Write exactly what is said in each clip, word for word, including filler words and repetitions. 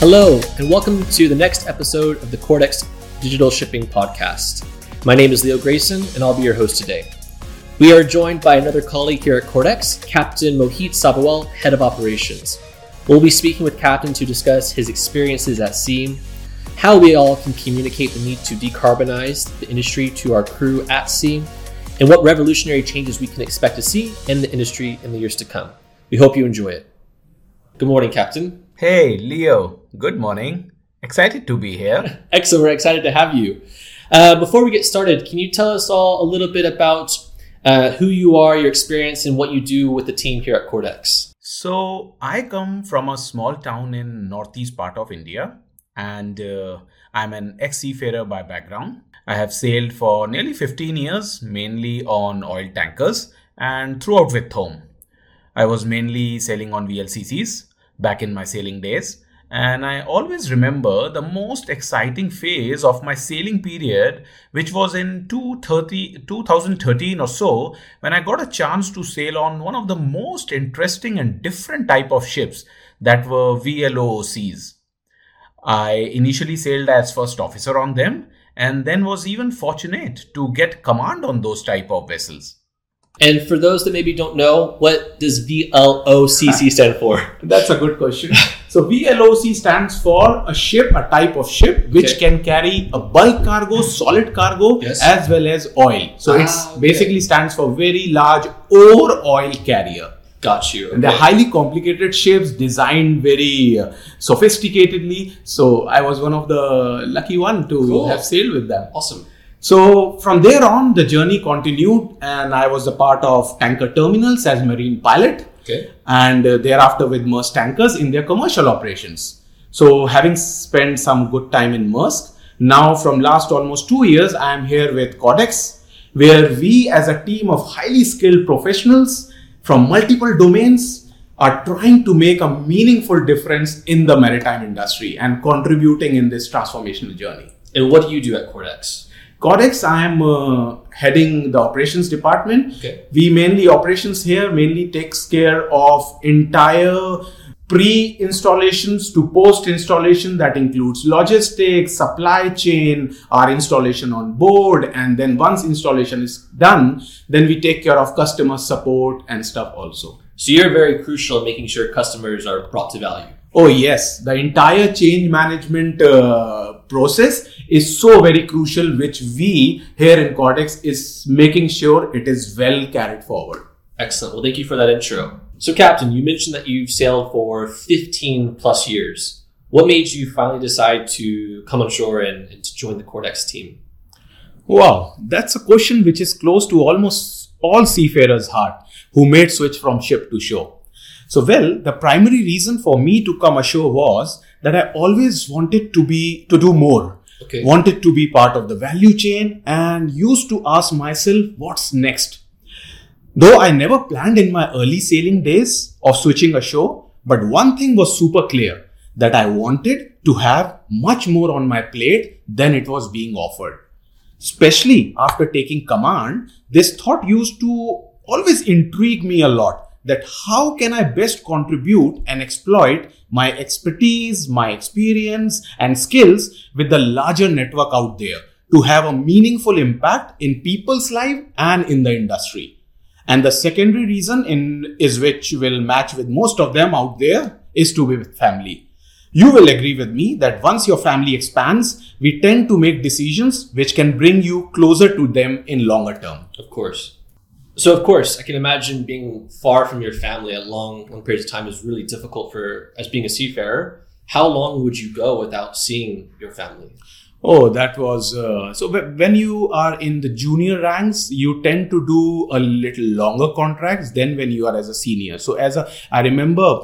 Hello, and welcome to the next episode of the CORDEX Digital Shipping Podcast. My name is Leo Grayson, and I'll be your host today. We are joined by another colleague here at CORDEX, Captain Mohit Sabharwal, Head of Operations. We'll be speaking with Captain to discuss his experiences at sea, how we all can communicate the need to decarbonize the industry to our crew at sea, and what revolutionary changes we can expect to see in the industry in the years to come. We hope you enjoy it. Good morning, Captain. Hey, Leo. Good morning. Excited to be here. Excellent. We're excited to have you. Uh, before we get started, can you tell us all a little bit about uh, who you are, your experience, and what you do with the team here at CORDEX? So I come from a small town in northeast part of India, and uh, I'm an ex-seafarer by background. I have sailed for nearly fifteen years, mainly on oil tankers and throughout with home. I was mainly sailing on V L C Cs. Back in my sailing days, and I always remember the most exciting phase of my sailing period, which was in two thousand thirteen or so, when I got a chance to sail on one of the most interesting and different type of ships that were V L O Cs. I initially sailed as first officer on them, and then was even fortunate to get command on those type of vessels. And for those that maybe don't know, what does V L O C C stand for? That's a good question. So V L O C stands for a ship, a type of ship, which okay. can carry a bulk cargo, solid cargo, yes. as well as oil. So ah, it's okay. basically stands for very large ore oil carrier. Got you. Okay. And they're highly complicated ships designed very uh, sophisticatedly. So I was one of the lucky one to cool. have sailed with them. Awesome. So from there on, the journey continued, and I was a part of Tanker Terminals as marine pilot, okay. and uh, thereafter with Maersk Tankers in their commercial operations. So having spent some good time in Maersk, now from last almost two years, I am here with CORDEX, where we as a team of highly skilled professionals from multiple domains are trying to make a meaningful difference in the maritime industry and contributing in this transformational journey. And what do you do at CORDEX? CORDEX, I am uh, heading the operations department. Okay. We mainly, operations here mainly takes care of entire pre-installations to post-installation. That includes logistics, supply chain, our installation on board. And then once installation is done, then we take care of customer support and stuff also. So you're very crucial in making sure customers are brought to value. Oh yes, the entire change management uh, process is so very crucial, which we here in CORDEX is making sure it is well carried forward. Excellent. Well, thank you for that intro. So Captain, you mentioned that you've sailed for fifteen plus years. What made you finally decide to come on shore and, and to join the CORDEX team? Wow, that's a question which is close to almost all seafarers' heart who made switch from ship to shore. So well, the primary reason for me to come ashore was that I always wanted to be, to do more, okay. wanted to be part of the value chain, and used to ask myself, what's next? Though I never planned in my early sailing days of switching ashore, but one thing was super clear, that I wanted to have much more on my plate than it was being offered. Especially after taking command, this thought used to always intrigue me a lot. That how can I best contribute and exploit my expertise, my experience and skills with the larger network out there to have a meaningful impact in people's lives and in the industry. And the secondary reason in, is which will match with most of them out there is to be with family. You will agree with me that once your family expands, we tend to make decisions which can bring you closer to them in longer term. Of course. So, of course, I can imagine being far from your family a long, long period of time is really difficult for, as being a seafarer. How long would you go without seeing your family? Oh, that was, uh, so when you are in the junior ranks, you tend to do a little longer contracts than when you are as a senior. So, as a, I remember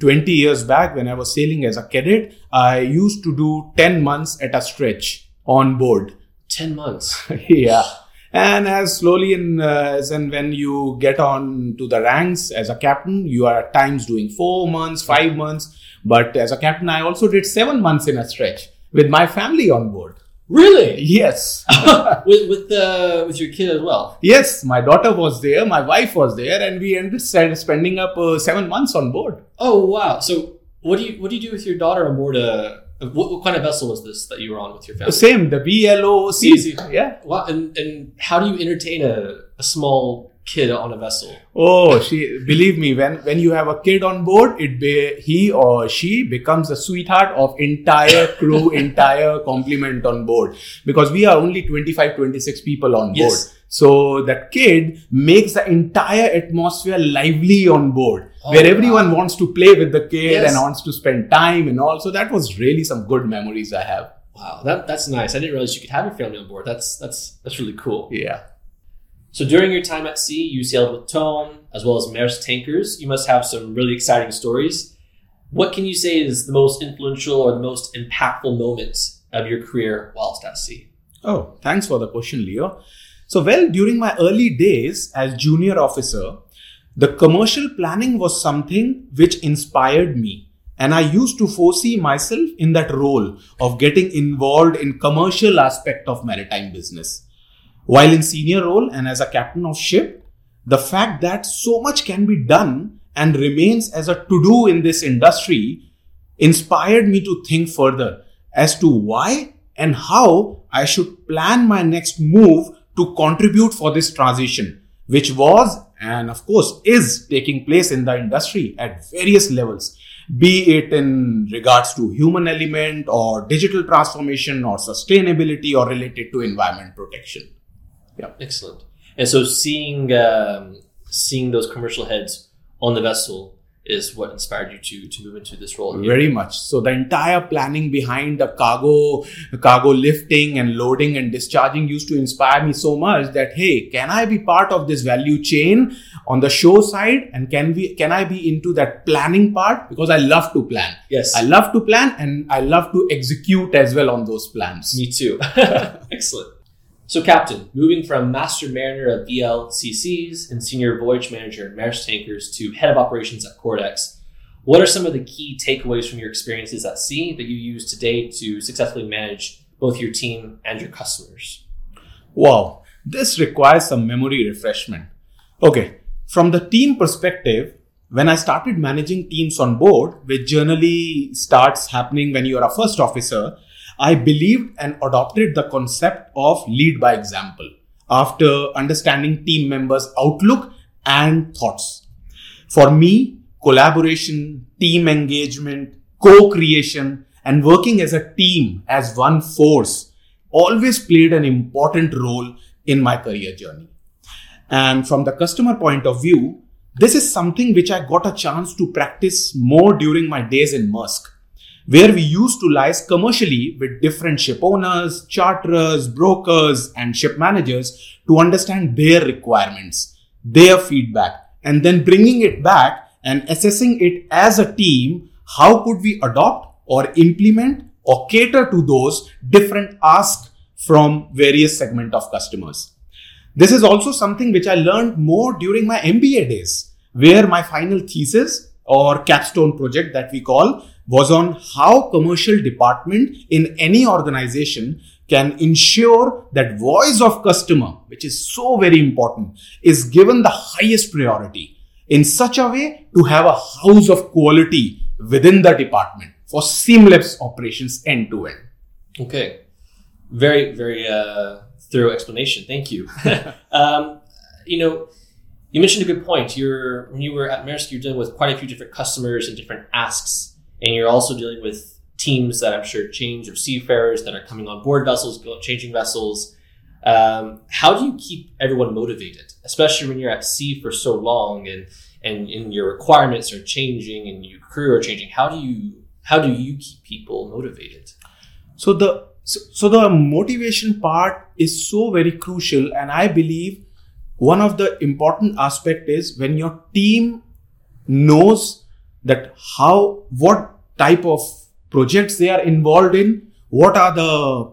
twenty years back when I was sailing as a cadet, I used to do ten months at a stretch on board. ten months? Yeah. And as slowly and uh, as and when you get on to the ranks as a captain, you are at times doing four months, five months. But as a captain, I also did seven months in a stretch with my family on board. Really? Yes. with with, uh, with your kid as well? Yes. My daughter was there. My wife was there. And we ended spending up uh, seven months on board. Oh, wow. So What do you What do you do with your daughter on board a? What, what kind of vessel was this that you were on with your family? Same, the V L O C. Yeah. Wow. And and how do you entertain a, a small kid on a vessel? Oh, she believe me, when when you have a kid on board, it be, he or she becomes the sweetheart of entire crew, entire complement on board, because we are only twenty-five, twenty-six people on board. Yes. So that kid makes the entire atmosphere lively on board, oh, where everyone wow. wants to play with the kid yes. and wants to spend time and all. So that was really some good memories I have. Wow, that that's nice. I didn't realize you could have your family on board. That's that's that's really cool. Yeah. So during your time at sea, you sailed with Tone as well as Maersk Tankers. You must have some really exciting stories. What can you say is the most influential or the most impactful moment of your career whilst at sea? Oh, thanks for the question, Leo. So, well, during my early days as junior officer, the commercial planning was something which inspired me. And I used to foresee myself in that role of getting involved in commercial aspect of maritime business. While in senior role and as a captain of ship, the fact that so much can be done and remains as a to-do in this industry inspired me to think further as to why and how I should plan my next move to contribute for this transition, which was and of course is taking place in the industry at various levels, be it in regards to human element or digital transformation or sustainability or related to environment protection. Yeah, excellent. And so seeing um, seeing those commercial heads on the vessel is what inspired you to to move into this role here. Very much. So the entire planning behind the cargo, cargo lifting and loading and discharging used to inspire me so much that, hey, can I be part of this value chain on the shore side? And can we, can I be into that planning part? Because I love to plan. Yes. I love to plan and I love to execute as well on those plans. Me too. Excellent. So Captain, moving from Master Mariner of V L C Cs and Senior Voyage Manager at Maersk Tankers to Head of Operations at CORDEX, what are some of the key takeaways from your experiences at sea that you use today to successfully manage both your team and your customers? Wow, this requires some memory refreshment. Okay, from the team perspective, when I started managing teams on board, which generally starts happening when you are a first officer, I believed and adopted the concept of lead by example after understanding team members' outlook and thoughts. For me, collaboration, team engagement, co-creation, and working as a team as one force always played an important role in my career journey. And from the customer point of view, this is something which I got a chance to practice more during my days in Maersk, where we used to liaise commercially with different ship owners, charterers, brokers, and ship managers to understand their requirements, their feedback, and then bringing it back and assessing it as a team, how could we adopt or implement or cater to those different asks from various segment of customers. This is also something which I learned more during my M B A days, where my final thesis or capstone project that we call was on how commercial department in any organization can ensure that voice of customer, which is so very important, is given the highest priority in such a way to have a house of quality within the department for seamless operations end to end. Okay. Very, very uh, thorough explanation. Thank you. um, you know, you mentioned a good point. You're, when you were at Maersk, you're dealing with quite a few different customers and different asks. And you're also dealing with teams that I'm sure change, or seafarers that are coming on board vessels, changing vessels. Um, how do you keep everyone motivated, especially when you're at sea for so long and, and, and your requirements are changing and your crew are changing? How do you how do you keep people motivated? So the so, so the motivation part is so very crucial, and I believe one of the important aspects is when your team knows that how, what type of projects they are involved in, what are the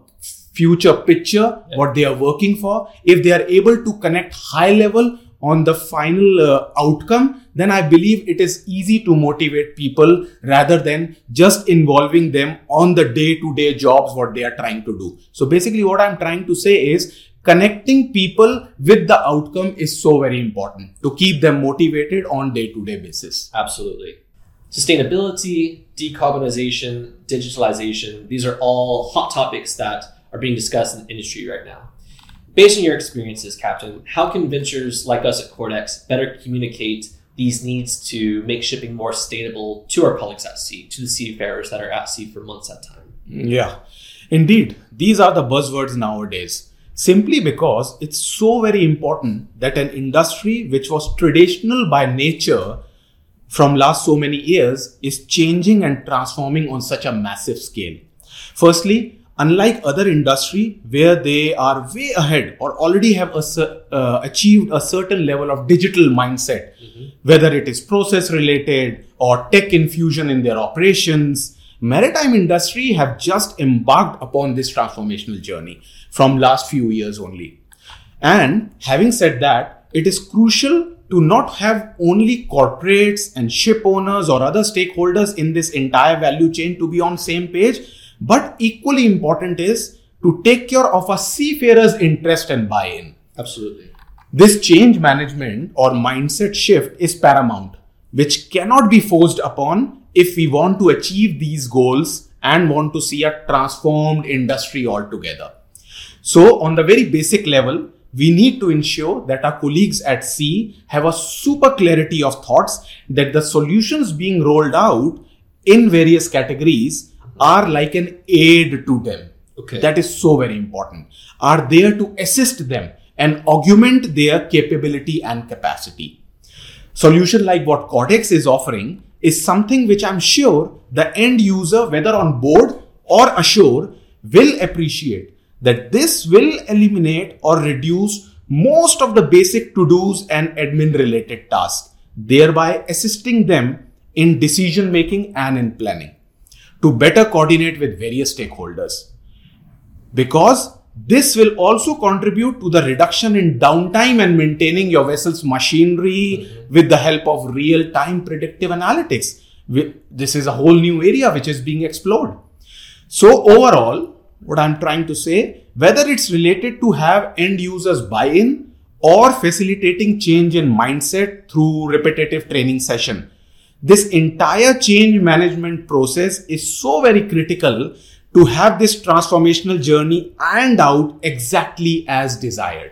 future picture, yeah. what they are working for. If they are able to connect high level on the final uh, outcome, then I believe it is easy to motivate people rather than just involving them on the day-to-day jobs, what they are trying to do. So basically what I'm trying to say is connecting people with the outcome is so very important to keep them motivated on day-to-day basis. Absolutely. Sustainability, decarbonization, digitalization. These are all hot topics that are being discussed in the industry right now. Based on your experiences, Captain, how can ventures like us at CORDEX better communicate these needs to make shipping more sustainable to our colleagues at sea, to the seafarers that are at sea for months at a time? Yeah, indeed. These are the buzzwords nowadays, simply because it's so very important that an industry which was traditional by nature from last so many years is changing and transforming on such a massive scale. Firstly, unlike other industry where they are way ahead or already have a, uh, achieved a certain level of digital mindset, mm-hmm. whether it is process related or tech infusion in their operations, maritime industry have just embarked upon this transformational journey from last few years only. And having said that, it is crucial to not have only corporates and ship owners or other stakeholders in this entire value chain to be on same page, but equally important is to take care of a seafarer's interest and buy-in. Absolutely. This change management or mindset shift is paramount, which cannot be forced upon if we want to achieve these goals and want to see a transformed industry altogether. So on the very basic level, we need to ensure that our colleagues at sea have a super clarity of thoughts that the solutions being rolled out in various categories are like an aid to them. Okay. That is so very important. Are there to assist them and augment their capability and capacity. Solution like what CORDEX is offering is something which I'm sure the end user, whether on board or ashore, will appreciate, that this will eliminate or reduce most of the basic to-dos and admin related tasks, thereby assisting them in decision making and in planning, to better coordinate with various stakeholders. Because this will also contribute to the reduction in downtime and maintaining your vessel's machinery mm-hmm. with the help of real-time predictive analytics. This is a whole new area which is being explored. So overall, what I'm trying to say, whether it's related to have end users buy-in or facilitating change in mindset through repetitive training session, this entire change management process is so very critical to have this transformational journey ironed out exactly as desired.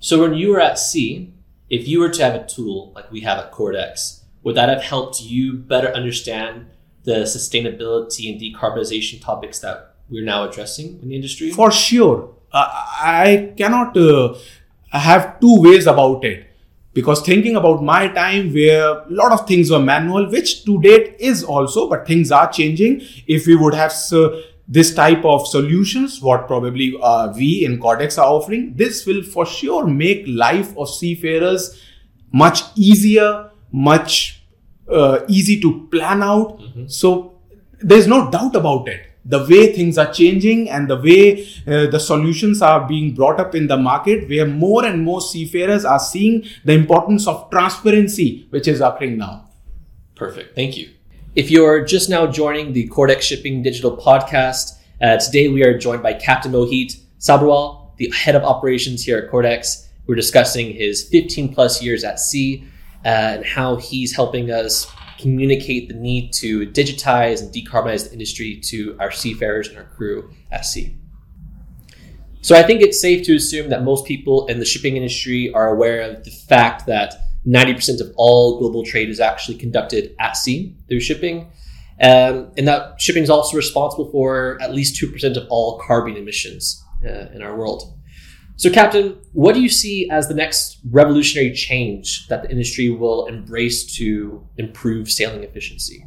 So when you were at sea, if you were to have a tool like we have at CORDEX, would that have helped you better understand the sustainability and decarbonization topics that we're now addressing in the industry? For sure. Uh, I cannot uh, have two ways about it. Because thinking about my time where a lot of things were manual, which to date is also, but things are changing. If we would have uh, this type of solutions, what probably uh, we in CORDEX are offering, this will for sure make life of seafarers much easier, much uh, easy to plan out. Mm-hmm. So there's no doubt about it. The way things are changing and the way uh, the solutions are being brought up in the market, where more and more seafarers are seeing the importance of transparency, which is occurring now. Perfect. Thank you. If you're just now joining the CORDEX Shipping Digital Podcast, uh, today we are joined by Captain Mohit Sabharwal, the head of operations here at CORDEX. We're discussing his fifteen plus years at sea uh, and how he's helping us communicate the need to digitize and decarbonize the industry to our seafarers and our crew at sea. So I think it's safe to assume that most people in the shipping industry are aware of the fact that ninety percent of all global trade is actually conducted at sea through shipping, um, and that shipping is also responsible for at least two percent of all carbon emissions uh, in our world. So Captain, what do you see as the next revolutionary change that the industry will embrace to improve sailing efficiency?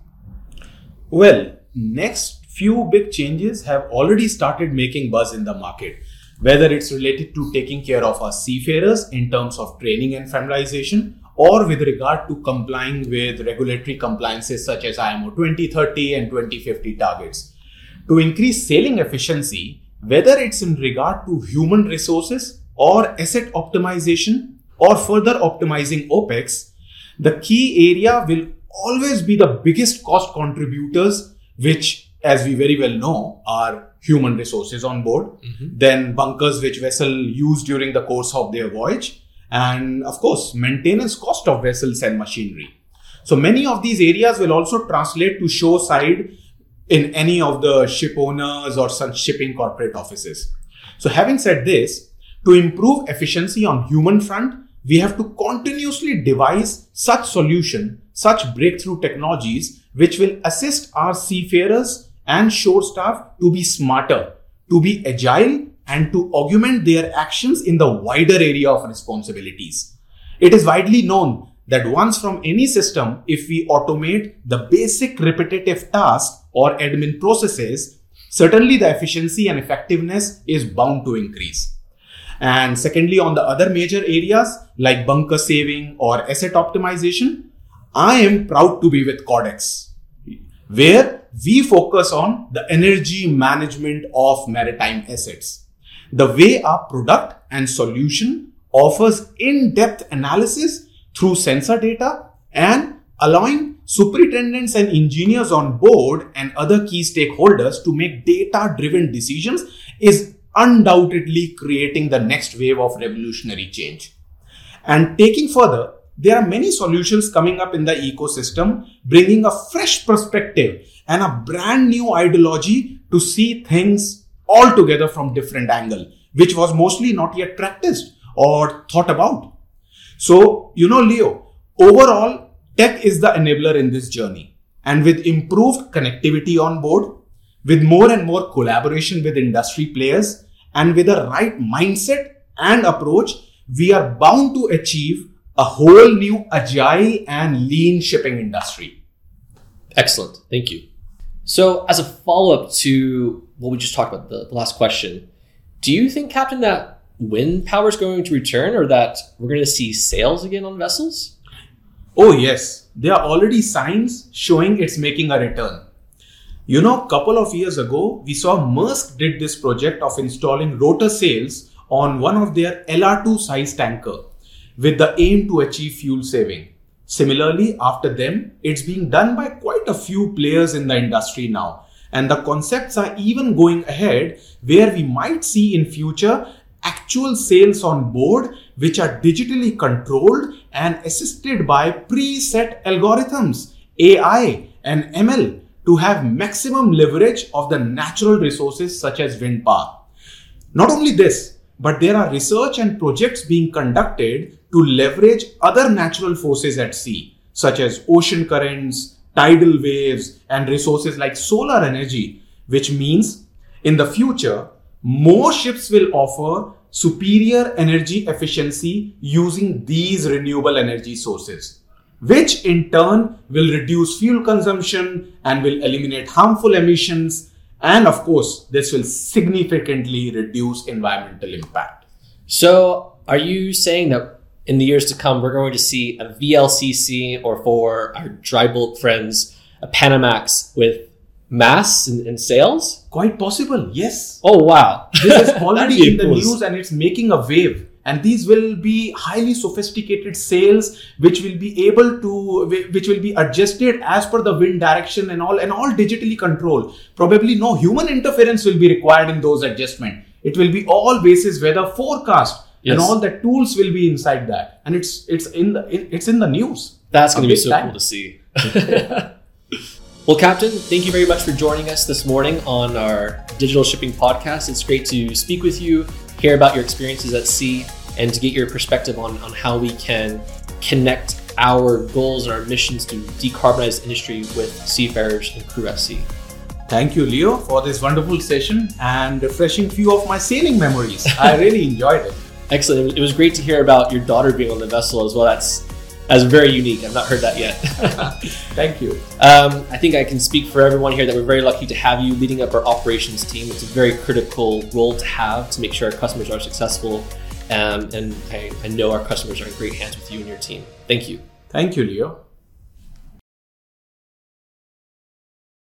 Well, next few big changes have already started making buzz in the market, whether it's related to taking care of our seafarers in terms of training and familiarization, or with regard to complying with regulatory compliances such as I M O twenty thirty and twenty fifty targets. To increase sailing efficiency, whether it's in regard to human resources or asset optimization or further optimizing OPEX, the key area will always be the biggest cost contributors, which, as we very well know, are human resources on board, mm-hmm. then bunkers which vessel use during the course of their voyage, and of course, maintenance cost of vessels and machinery. So many of these areas will also translate to shore side in any of the ship owners or some shipping corporate offices. So having said this, to improve efficiency on human front, we have to continuously devise such solution, such breakthrough technologies, which will assist our seafarers and shore staff to be smarter, to be agile, and to augment their actions in the wider area of responsibilities. It is widely known that once from any system, if we automate the basic repetitive tasks or admin processes, certainly the efficiency and effectiveness is bound to increase. And secondly, on the other major areas like bunker saving or asset optimization, I am proud to be with CORDEX, where we focus on the energy management of maritime assets. The way our product and solution offers in-depth analysis through sensor data and allowing superintendents and engineers on board and other key stakeholders to make data-driven decisions is undoubtedly creating the next wave of revolutionary change. And taking further, there are many solutions coming up in the ecosystem, bringing a fresh perspective and a brand new ideology to see things altogether from different angle, which was mostly not yet practiced or thought about. So, you know, Leo, overall, tech is the enabler in this journey. And with improved connectivity on board, with more and more collaboration with industry players, and with a right mindset and approach, we are bound to achieve a whole new agile and lean shipping industry. Excellent. Thank you. So as a follow-up to what we just talked about, the, the last question, do you think, Captain, that wind power is going to return or that we're going to see sails again on vessels? Oh, yes. There are already signs showing it's making a return. You know, a couple of years ago, we saw Maersk did this project of installing rotor sails on one of their L R two size tanker with the aim to achieve fuel saving. Similarly, after them, it's being done by quite a few players in the industry now. And the concepts are even going ahead where we might see in future actual sails on board which are digitally controlled and assisted by preset algorithms, A I and M L. To have maximum leverage of the natural resources such as wind power. Not only this, but there are research and projects being conducted to leverage other natural forces at sea, such as ocean currents, tidal waves, and resources like solar energy, which means in the future, more ships will offer superior energy efficiency using these renewable energy sources, which in turn will reduce fuel consumption and will eliminate harmful emissions. And of course, this will significantly reduce environmental impact. So are you saying that in the years to come, we're going to see a V L C C or for our dry bulk friends, a Panamax with masts and, and sails? Quite possible, yes. Oh, wow. This is already in the news and it's making a wave. And these will be highly sophisticated sails, which will be able to, which will be adjusted as per the wind direction and all, and all digitally controlled. Probably no human interference will be required in those adjustments. It will be all basis weather forecast, yes. And all the tools will be inside that. And it's it's in the it's in the news. That's going to be so time. Cool to see. Well, Captain, thank you very much for joining us this morning on our Digital Shipping Podcast. It's great to speak with you, hear about your experiences at sea, and to get your perspective on, on how we can connect our goals and our missions to decarbonize industry with seafarers and crew at sea. Thank you, Leo, for this wonderful session and refreshing few of my sailing memories. I really enjoyed it. Excellent. It was great to hear about your daughter being on the vessel as well. That's That's very unique. I've not heard that yet. Thank you. Um, I think I can speak for everyone here that we're very lucky to have you leading up our operations team. It's a very critical role to have to make sure our customers are successful. Um, and I, I know our customers are in great hands with you and your team. Thank you. Thank you, Leo.